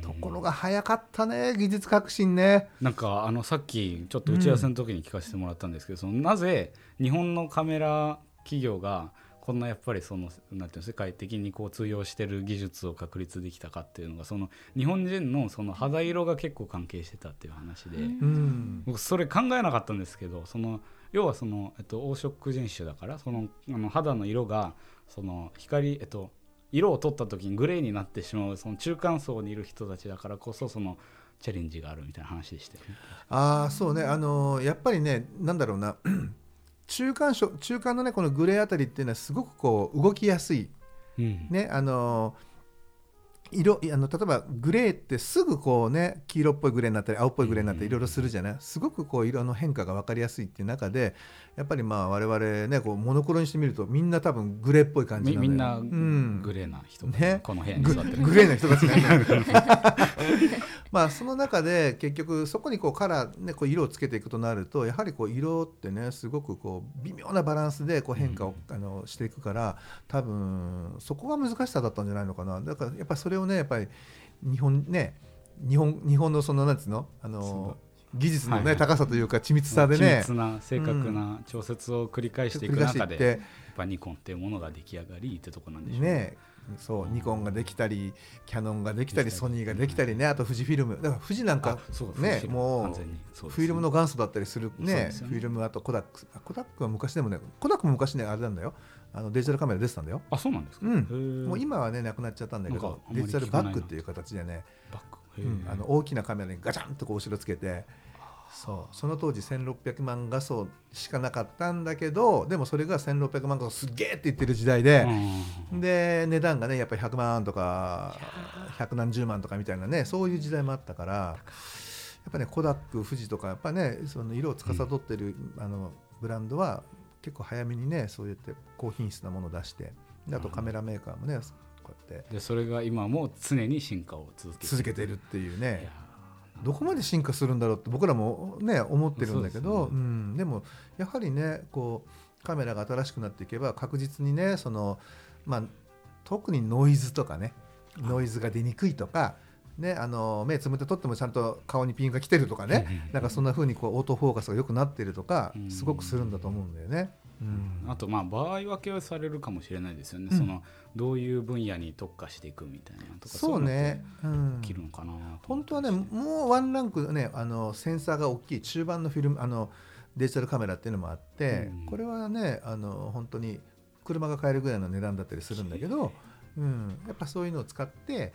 ところが早かったね技術革新ね。なんかあのさっきちょっと打ち合わせの時に聞かせてもらったんですけど、うん、そのなぜ日本のカメラ企業がこんなやっぱりそのなんていうの世界的にこう通用している技術を確立できたかっていうのがその日本人 の, その肌色が結構関係してたっていう話で、うん、僕それ考えなかったんですけどその要はその、えっと、黄色人種だからそのあの肌の色がその光、えっと、色を取った時にグレーになってしまうその中間層にいる人たちだからこそそのチャレンジがあるみたいな話でしたよね。ああそうねあのやっぱりねなんだろうな中間所、中間のねこのグレーあたりっていうのはすごくこう動きやすい、うん、ねあの色あの例えばグレーってすぐこうね黄色っぽいグレーになったり青っぽいグレーになったりいろいろするじゃない、うん、すごくこう色の変化が分かりやすいっていう中でやっぱりまあ我々ねこうモノクロにしてみるとみんな多分グレーっぽい感じなのよ。 み, みんなグレーな人が、うんね、この部屋に座ってるグレーな人が座ってるまあその中で結局そこにこうカラー、ね、こう色をつけていくとなるとやはりこう色ってねすごくこう微妙なバランスでこう変化を、うん、あのしていくから多分そこが難しさだったんじゃないのかな。だからやっぱりそれをねやっぱり日本ね日本日本のそのなんつうのあの技術のね、はいはい、高さというか緻密さでね緻密な正確な調節を繰り返していく中で、うん、やっぱニコンっていうものが出来上がりってとこなんでしょうね。そうニコンができたりキャノンができたりソニーができたりねあと富士フィルムだから富士なんかねもうフィルムの元祖だったりするねフィルムあとコダックコダックは昔でもねコダックも昔ねあれなんだよあのデジタルカメラ出てたんだよ。あそうなんですか、うん、もう今はねなくなっちゃったんだけどデジタルバッグっていう形でねバッグ、うん、あの大きなカメラにガチャンとこう後ろつけてそうその当時せんろっぴゃくまん画素しかなかったんだけどでもそれがせんろっぴゃくまん画素すげえって言ってる時代で、うん、で値段がねやっぱりひゃくまんとかひゃくなんじゅうまんとかみたいなねそういう時代もあったからやっぱねコダック富士とかやっぱねその色を司ってる、うん、あのブランドは結構早めにねそうやって高品質なものを出してであとカメラメーカーもねこうやってでそれが今も常に進化を続けて続けてるっていうねどこまで進化するんだろうって僕らもね思ってるんだけど で,、ねうん、でもやはりねこうカメラが新しくなっていけば確実にねその、まあ、特にノイズとかねノイズが出にくいとか、ね、あの目つむって撮ってもちゃんと顔にピンが来てるとかねなんかそんな風にこうオートフォーカスが良くなってるとかすごくするんだと思うんだよね。うんうん、あとまあ場合分けはされるかもしれないですよね、うん、そのどういう分野に特化していくみたいなとかそうね切るのかな、うん、本当はねもうワンランク、ね、あのセンサーが大きい中盤のフィルムあのデジタルカメラっていうのもあって、うん、これはねあの本当に車が買えるぐらいの値段だったりするんだけど、うん、やっぱそういうのを使って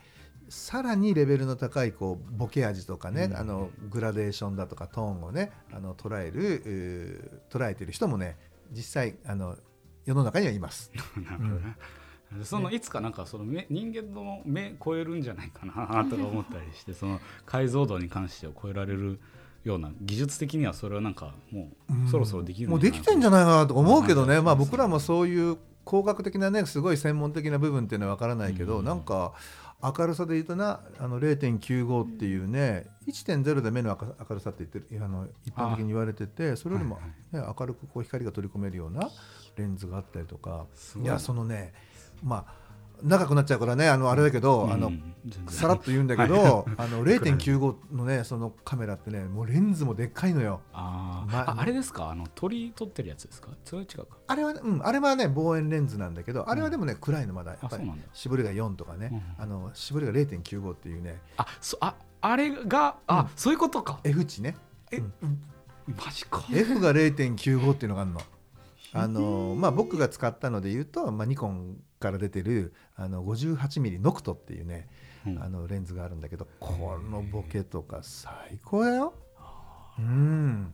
さらにレベルの高いこうボケ味とかね、うん、あのグラデーションだとかトーンをねあの捉える捉えてる人もね実際あの世の中にはいますなるほど、ねうん、そのいつかなんかその目人間の目超えるんじゃないかなとか思ったりしてその解像度に関してを超えられるような技術的にはそれはなんかもうそろそろできるのかな、うん、もうできてんじゃないかなと思うけどね、まあ、僕らもそういう工学的なねすごい専門的な部分っていうのは分からないけど、うん、なんか明るさで言うとなあの れいてんきゅうご っていうね いってんゼロ で目の明るさって言ってるあの一般的に言われててそれよりも、ねはいはい、明るくこう光が取り込めるようなレンズがあったりとか い, いやそのねまあ長くなっちゃうからねあのあれだけど、うん、あのさらっと言うんだけど、はい、あの れいてんきゅうご のねそのカメラってねもうレンズもでっかいのよ。 あ,、まあ、あれですかあの鳥撮ってるやつですか。それ違うかあれは、うん、あれはね望遠レンズなんだけどあれはでもね、うん、暗いのまだやっぱり絞りがよんとかね、うん、あの絞りが れいてんきゅうご っていうね あ, そ あ, あれがあ、うん、そういうことか F 値ねえ、うん、マジかF が れいてんきゅうご っていうのがあるのあのまあ、僕が使ったので言うと、まあ、ニコンから出てるあの ごじゅうはちミリ ノクトっていうね、うん、あのレンズがあるんだけどこのボケとか最高だよ、うん、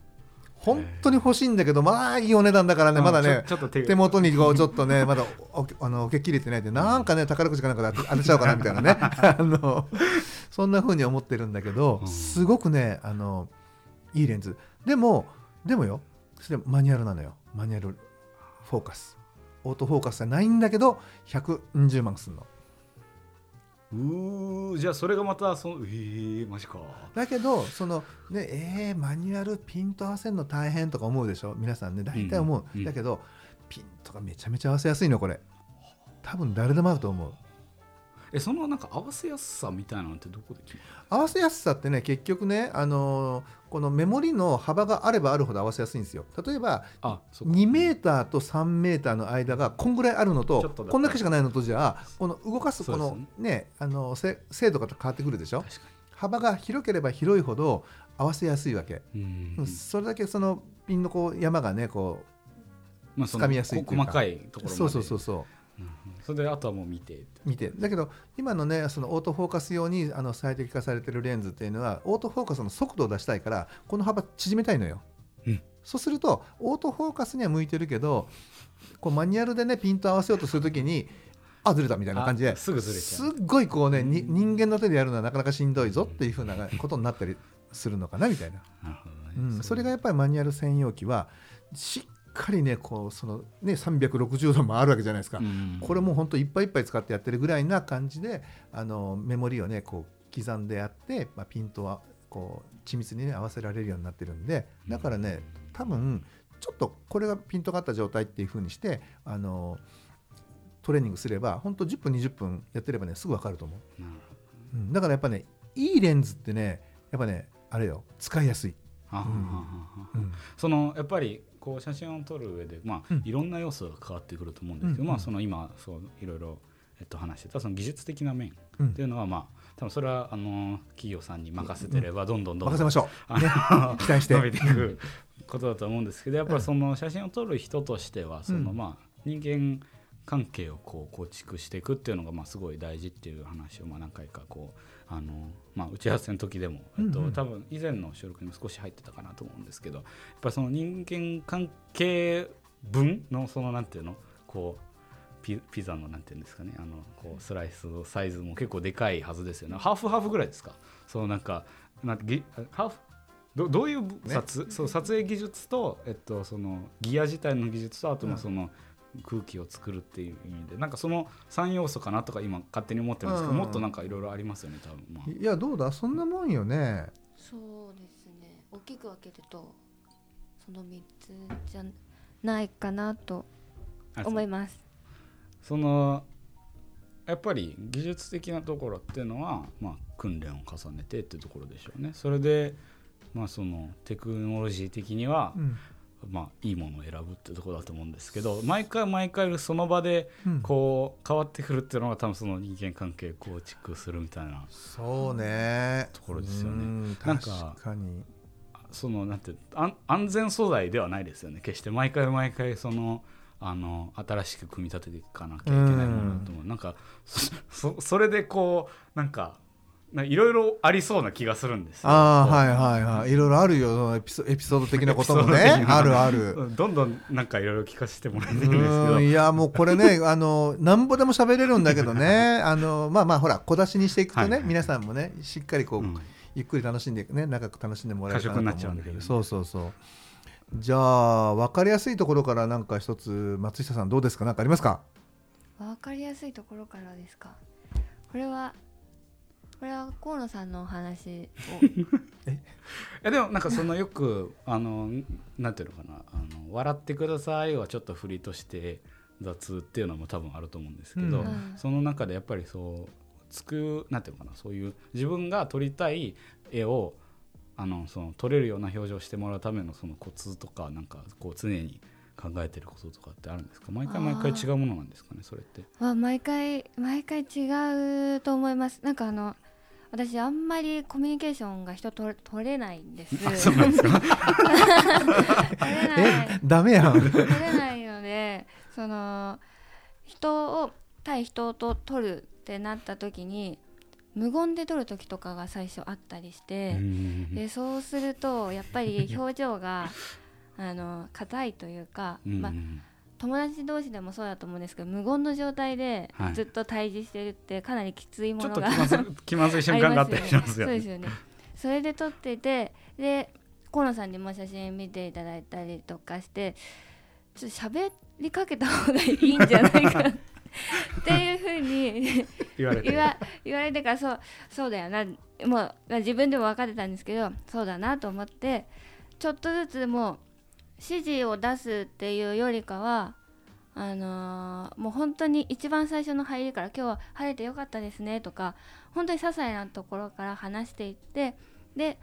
本当に欲しいんだけどまあいいお値段だからねまだね手元にこうちょっとねまだおあの受け切れてないでなんかね宝くじかなんかで当てちゃうかなみたいなねあのそんな風に思ってるんだけどすごくねあのいいレンズでもでもよそれマニュアルなのよマニュアルフォーカスオートフォーカスじゃないんだけどひゃくにじゅうまんすんのうーじゃあそれがまたそのえーマジかだけどその、ね、えーマニュアルピンと合わせるの大変とか思うでしょ皆さんね大体思う、うんうん、だけどピンとかめちゃめちゃ合わせやすいのこれ多分誰でもあると思うえそのなんか合わせやすさみたいなのってどこで決まる合わせやすさってね結局ね、あのー、このメモリの幅があればあるほど合わせやすいんですよ例えばあにメーターとさんメーターの間がこんぐらいあるの と, とこんだけしかないのとじゃあこの動かすこの ね, ねあの精度が変わってくるでしょ確かに幅が広ければ広いほど合わせやすいわけうんそれだけそのピンのこう山がねこう、まあ、その掴みやすいっていうか細かいところまでそうそうそうそうそれであとはもう見て見てだけど今のねそのオートフォーカス用にあの最適化されてるレンズっていうのはオートフォーカスの速度を出したいからこの幅縮めたいのよ、うん、そうするとオートフォーカスには向いてるけどこうマニュアルでねピント合わせようとするときにあずれたみたいな感じですぐずれちゃうすっごいこうねに人間の手でやるのはなかなかしんどいぞっていうふうなことになったりするのかなみたいななるほどね、うん、それがやっぱりマニュアル専用機はししっかりねこうそのねさんびゃくろくじゅうどもあるわけじゃないですか、うん、これもうほんといっぱいいっぱい使ってやってるぐらいな感じであのメモリをねこう刻んでやって、まあ、ピントはこう緻密にね合わせられるようになってるんでだからね多分ちょっとこれがピントがあった状態っていう風にしてあのトレーニングすればほんとじゅっぷんにじゅっぷんやってればねすぐ分かると思う、うん、だからやっぱねいいレンズってねやっぱねあれよ使いやすいあ、うんうん、そのやっぱりこう写真を撮る上で、まあ、いろんな要素が関わってくると思うんですけど、うんまあ、その今そういろいろ、えっと、話してたその技術的な面っていうのは、まあ、多分それはあの企業さんに任せてればどんどんどんどん、うん、任せましょう、ね、期待して伸びていくことだと思うんですけどやっぱりその写真を撮る人としてはその、まあ、人間関係をこう構築していくっていうのがまあすごい大事っていう話をまあ何回かこうあのまあ打ち合わせの時でもえっと多分以前の収録にも少し入ってたかなと思うんですけどやっぱりその人間関係分のそのなんていうのこうピザのなんていうんですかねあのこうスライスのサイズも結構でかいはずですよねハーフハーフぐらいですかそのなんかなんてハーフど, どういう撮、ね、そう撮影技術とえっとそのギア自体の技術とあとのその、うん空気を作るっていう意味でなんかそのさんようそかなとか今勝手に思ってるんですけど、うん、もっとなんかいろいろありますよね多分、まあ、いやどうだそんなもんよねそうですね大きく分けるとそのみっつじゃないかなと思いますそのやっぱり技術的なところっていうのは、まあ、訓練を重ねてっていうところでしょうねそれで、まあ、そのテクノロジー的には、うんまあ、いいものを選ぶってところだと思うんですけど毎回毎回その場でこう変わってくるっていうのが多分その人間関係構築するみたいなそうねところですよねなんか確かにそのなんて安全素材ではないですよね決して毎回毎回そのあの新しく組み立てていかなきゃいけないものだと思うなんか そ, それでこうなんかいろいろありそうな気がするんですよあはいはいはいいろいろあるよエピソード的なこともねあるあるどんどんなんかいろいろ聞かせてもらえてるんですけどいやもうこれねあのなんぼでも喋れるんだけどねあのまあまあほら小出しにしていくとね、はいはい、皆さんもねしっかりこう、うん、ゆっくり楽しんでね長く楽しんでもらえるかなと思うんだけど過食になっちゃうんだけど、ね、そうそうそうじゃあ分かりやすいところからなんか一つ松下さんどうですかなんかありますか分かりやすいところからですかこれはこれは河野さんのお話をえでもなんかそのよくあのなんていうのかなあの笑ってくださいはちょっと振りとして雑っていうのも多分あると思うんですけど、うん、その中でやっぱりそうつくなんていうのかなそういう自分が撮りたい絵をあのその撮れるような表情をしてもらうためのそのコツとかなんかこう常に考えてることとかってあるんですか毎回毎回違うものなんですかねそれってあ毎回毎回違うと思いますなんかあの私あんまりコミュニケーションが人と取れないんです。あ、そうなんですか。え、ダメやん。取れないので、その人を対人と取るってなった時に無言で取る時とかが最初あったりして、でそうするとやっぱり表情があの硬いというか、まあ。友達同士でもそうだと思うんですけど無言の状態でずっと対峙してるってかなりきついものが、はい、ちょっと気まずい瞬間があったりしますよね。そうですよね。それで撮っててで河野さんにも写真見ていただいたりとかしてちょっと喋りかけた方がいいんじゃないかっていう風に言われて言われてから、そう、そうだよな、もう自分でも分かってたんですけど、そうだなと思って、ちょっとずつもう指示を出すっていうよりかは、あのー、もう本当に一番最初の入りから、今日は晴れてよかったですねとか、本当に些細なところから話していって、で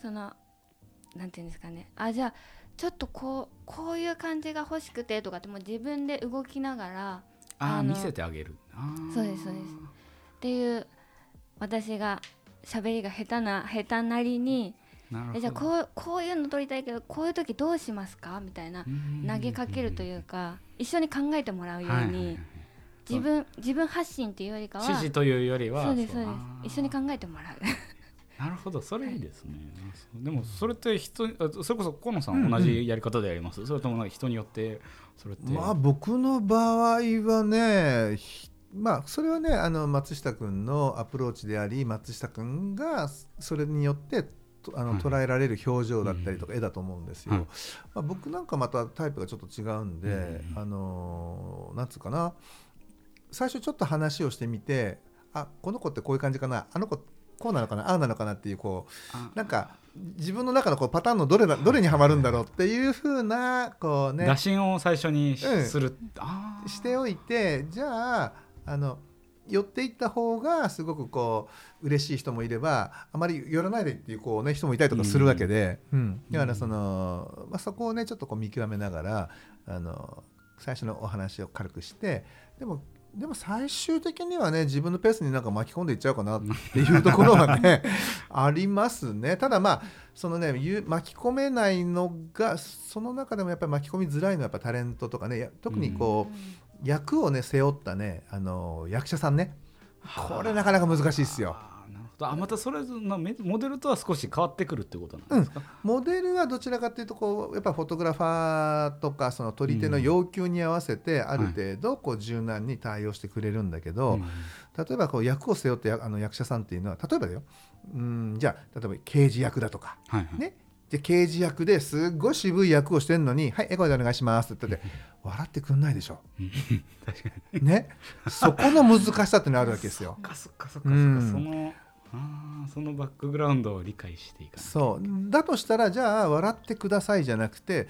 そのなんていうんですかね、あ、じゃあちょっとこうこういう感じが欲しくてとかって、もう自分で動きながら、ああ、見せてあげる、あ、そうですそうですっていう、私が喋りが下手な下手なりに、え、じゃあこう、こういうの撮りたいけど、こういう時どうしますかみたいな投げかけるというか、一緒に考えてもらうように、はいはいはい、自分自分発信というよりかは、指示というよりは、そうですそうです、一緒に考えてもらう。なるほど、それいいですね。でもそれって人、それこそ河野さん同じやり方でやります、うんうん、それともなんか人によってそれって、まあ僕の場合はね、まあ、それはね、あの松下君のアプローチであり、松下君がそれによってあの捉えられる表情だったりとか絵だと思うんですよ、はい、まあ、僕なんかまたタイプがちょっと違うんで、うん、あのなんつうかな、最初ちょっと話をしてみて、あ、この子ってこういう感じかな、あの子こうなのかな、ああなのかなっていう、こうなんか自分の中のこうパターンのどれだ、どれにはまるんだろうっていう風なこうね、打診を最初にする、うん、あ、しておいて、じゃあ、あの寄っていった方がすごくこう嬉しい人もいれば、あまり寄らないでっていう、こう、ね、人もいたりとかするわけで、うん、だからその、まあ、そこをねちょっとこう見極めながら、あの最初のお話を軽くして、でもでも最終的にはね、自分のペースになんか巻き込んでいっちゃうかなっていうところはねありますね。ただまあそのね、巻き込めないのが、その中でもやっぱり巻き込みづらいのはやっぱタレントとかね、特にこう、うん、役をね背負ったね、あの役者さんね、これなかなか難しいですよ。なるほど。あ、またそれぞれのモデルとは少し変わってくるってことなんですか、うん、モデルはどちらかというとこうやっぱりフォトグラファーとかその撮り手の要求に合わせてある程度こう柔軟に対応してくれるんだけど、うん、例えばこう役を背負ってあの役者さんっていうのは、例えばだよ、うん、じゃあ例えば刑事役だとか、はいはい、ね、で刑事役ですっごい渋い役をしてるのに、はい、笑顔でお願いしますって言って笑ってくんないでしょ確かにね、そこの難しさってのあるわけですよ。そっかそっかそっか、うん、その、あ、そのバックグラウンドを理解していかない。そうだとしたら、じゃあ笑ってくださいじゃなくて、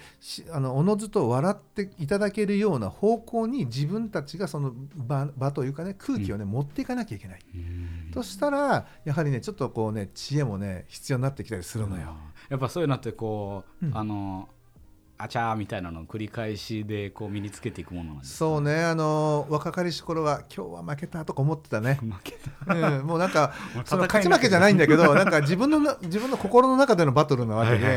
あのおのずと笑っていただけるような方向に自分たちがその 場, 場というかね、空気をね、うん、持っていかなきゃいけない。としたらやはりね、ちょっとこうね、知恵もね必要になってきたりするのよ。やっぱそういうのってこう、うん、あのあちゃーみたいなのを繰り返しでこう身につけていくものなんですか。そうね、あの若かりし頃は今日は負けたとか思ってたね。負けた、うん、もうなんかその勝ち負けじゃないんだけどなんか自分の自分の心の中でのバトルなわけで、ね、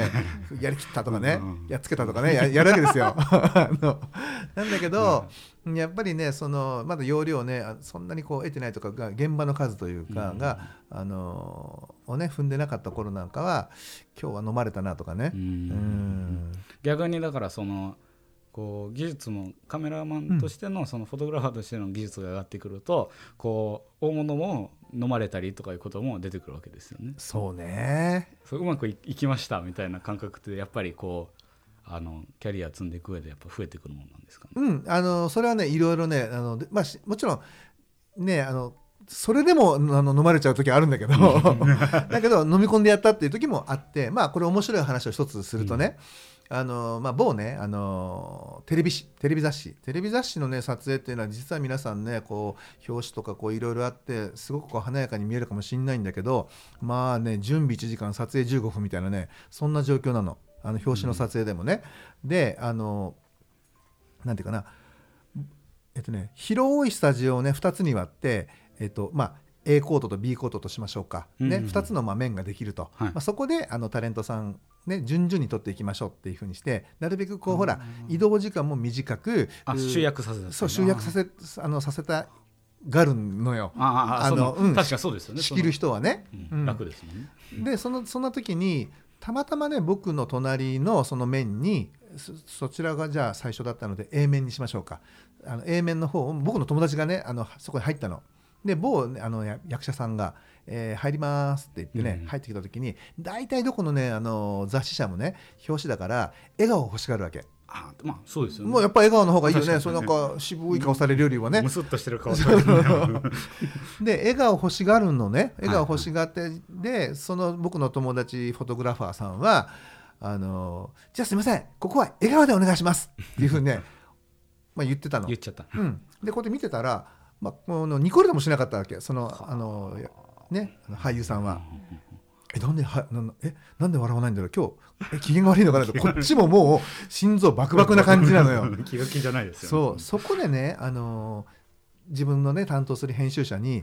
やりきったとかね、うんうん、やっつけたとかね、 や, やるわけですよあのなんだけど、うん、やっぱりね、そのまだ要領ね、そんなにこう得てないとかが、現場の数というかが、うん、あのをね踏んでなかった頃なんかは、今日は飲まれたなとかね、うん、うん、逆にだからそのこう技術も、カメラマンとしての、そのフォトグラファーとしての技術が上がってくると、こう大物も飲まれたりとかいうことも出てくるわけですよね。そうね、そう、うまくいきましたみたいな感覚ってやっぱりこうあのキャリア積んでいく上でやっぱ増えてくるものなんですかね。うん、あのそれはね、いろいろね、あの、まあ、もちろんね、あのそれでもあの飲まれちゃう時あるんだけどだけど飲み込んでやったっていう時もあって、まあこれ面白い話を一つするとね、うん、あのまあ、某ね、あのテレビ誌、テレビ雑誌テレビ雑誌のね撮影っていうのは、実は皆さんね、こう表紙とかこういろいろあってすごくこう華やかに見えるかもしれないんだけど、まあね、準備いちじかん撮影じゅうごふんみたいなね、そんな状況なの、あの表紙の撮影でもね、うん、で、あのなんていうかな、えっとね広いスタジオをねふたつに割ってえっとまあ、A コートと B コートとしましょうか、うんうんうん、ね、ふたつのまあ面ができると、はい、まあ、そこであのタレントさん、ね、順々に撮っていきましょうっていうふうにして、なるべくこう、うん、ほら移動時間も短く、あ、集約させた、そう、集約させ、あのさせたがるのよ。ああ、あの、うん、確かそうですよね。仕切る人はね、うんうん、楽ですもんね、うん、でそのそんな時にたまたまね、僕の隣のその面に、そ, そちらがじゃあ最初だったので A 面にしましょうか、あの A 面の方を僕の友達がね、あのそこに入ったので、某あの役者さんが、えー、入りますって言ってね、うん、入ってきた時に、大体どこのね、あの雑誌社もね、表紙だから笑顔を欲しがるわけ、あまあそうですよね。もうやっぱ笑顔の方がいいよね。ね、そのなんか渋い顔されるよりはね。むすっとしてる顔されるで笑顔欲しがるのね。笑顔欲しがって、はいはい、でその僕の友達フォトグラファーさんはあのじゃあすいませんここは笑顔でお願いしますっていうふうにねまあ言ってたの。言っちゃった。うん、でこうやって見てたら、まあ、このニコリでもしなかったわけ。そのあのね俳優さんは。えなんではなんえなんで笑わないんだろう今日え機嫌が悪いのかなとこっちももう心臓バクバクな感じなのよ気が気じゃないですよ、ね、そうそこでね、あのー、自分のね担当する編集者にね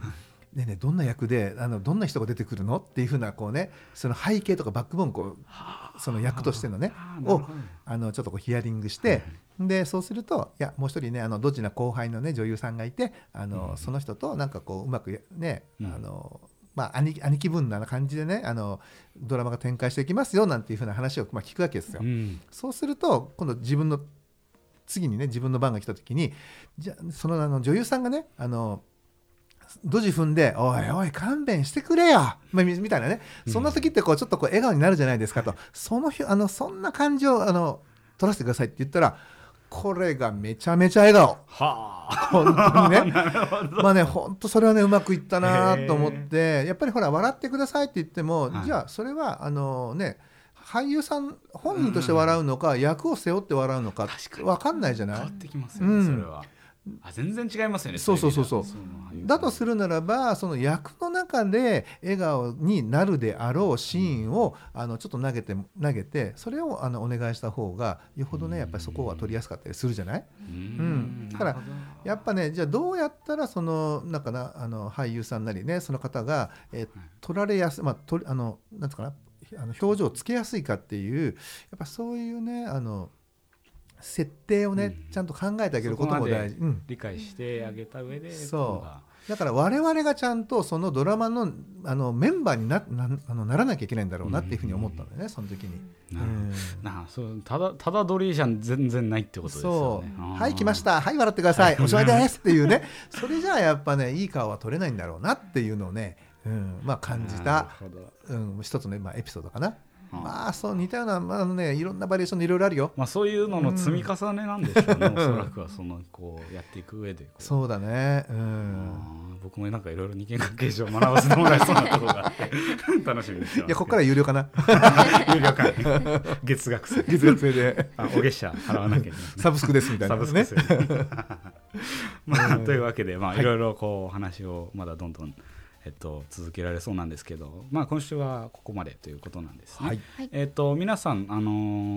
えねえどんな役であのどんな人が出てくるのっていうふうなこうねその背景とかバックボーンこうその役としてのねをあのちょっとこうヒアリングして、うん、でそうするといやもう一人ねあのドジな後輩のね女優さんがいてあの、うん、その人となんかこううまくね、うん、あのーまあ、兄, 兄貴分な感じでねあのドラマが展開していきますよなんていう風な話を、まあ、聞くわけですよ、うん、そうすると今度自分の次にね自分の番が来た時にじゃそ の, あの女優さんがねあのドジ踏んでおいおい勘弁してくれよ、まあ、みたいなねそんな時ってこうちょっとこう笑顔になるじゃないですかと、うん、そ, のあのそんな感じをあの撮らせてくださいって言ったらこれがめちゃめちゃ笑顔。はあ、本当にね。まあね、本当それはねうまくいったなと思って、やっぱりほら笑ってくださいって言っても、はい、じゃあそれはあのね俳優さん本人として笑うのか、うん、役を背負って笑うのか分かんないじゃない。変わってきますよね、うん、それは。あ全然違いますよね。そうそうそうそう。だとするならばその役の中で笑顔になるであろうシーンを、うん、あのちょっと投げて投げてそれをあのお願いした方がよほどねやっぱりそこは取りやすかったりするじゃない。うん、うん、だからやっぱねじゃあどうやったらそのなんかなあの俳優さんなりねその方が、えー、取られやすまあとあのなんつうかなあの表情をつけやすいかっていうやっぱそういうねあの設定をね、うん、ちゃんと考えてあげることも大事、うん、理解してあげた上でそうだから我々がちゃんとそのドラマ の, あのメンバーに な, な, あのならなきゃいけないんだろうなっていうふうに思ったんだよね、うん、その時になうんなそうただただドリーじゃん全然ないってことですよねそうはい来ましたはい笑ってください、はい、おしまいですっていうねそれじゃあやっぱねいい顔は撮れないんだろうなっていうのをね、うんまあ、感じた、うん、一つの、ねまあ、エピソードかなまあそう似たような、まあね、いろんなバリエーションでいろいろあるよ、まあ、そういうのの積み重ねなんでしょうね、うん、おそらくはそのこうやっていく上でそうだね、うん、僕もなんかいろいろ人間関係上学ばせてもらえそうなところがあって楽しみにしてます。いやここから有料かな有料か月額制月額制であお月謝払わなきゃいけない、ね、サブスクですみたいな、ね、サブスク制まあというわけで、まあ、いろいろこうお話をまだどんどんえっと、続けられそうなんですけど、まあ、今週はここまでということなんですね、はいえっと、皆さん、あの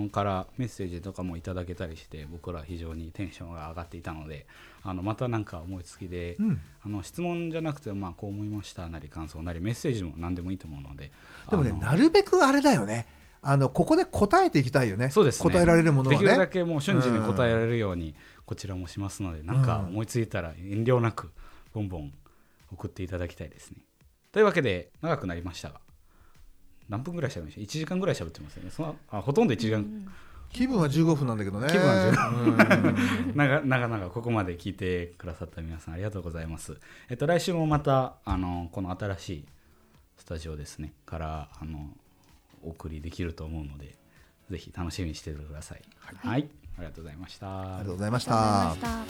ー、からメッセージとかもいただけたりして僕ら非常にテンションが上がっていたのであのまたなんか思いつきで、うん、あの質問じゃなくて、まあ、こう思いましたなり感想なりメッセージも何でもいいと思うのででもねなるべくあれだよねあのここで答えていきたいよ ね, そうですね答えられるものはねできるだけもう瞬時に答えられるようにこちらもしますので、うん、なんか思いついたら遠慮なくボンボン送っていただきたいですね。というわけで長くなりましたが何分ぐらいしゃべりましたいちじかんぐらいしゃべってますよねそのあほとんどいちじかん気分はじゅうごふんなんだけどね気分はじゅうごふん長々ここまで聞いてくださった皆さんありがとうございます、えっと、来週もまたあのこの新しいスタジオですねからあのお送りできると思うのでぜひ楽しみにしててください、はいはい、ありがとうございましたありがとうございました。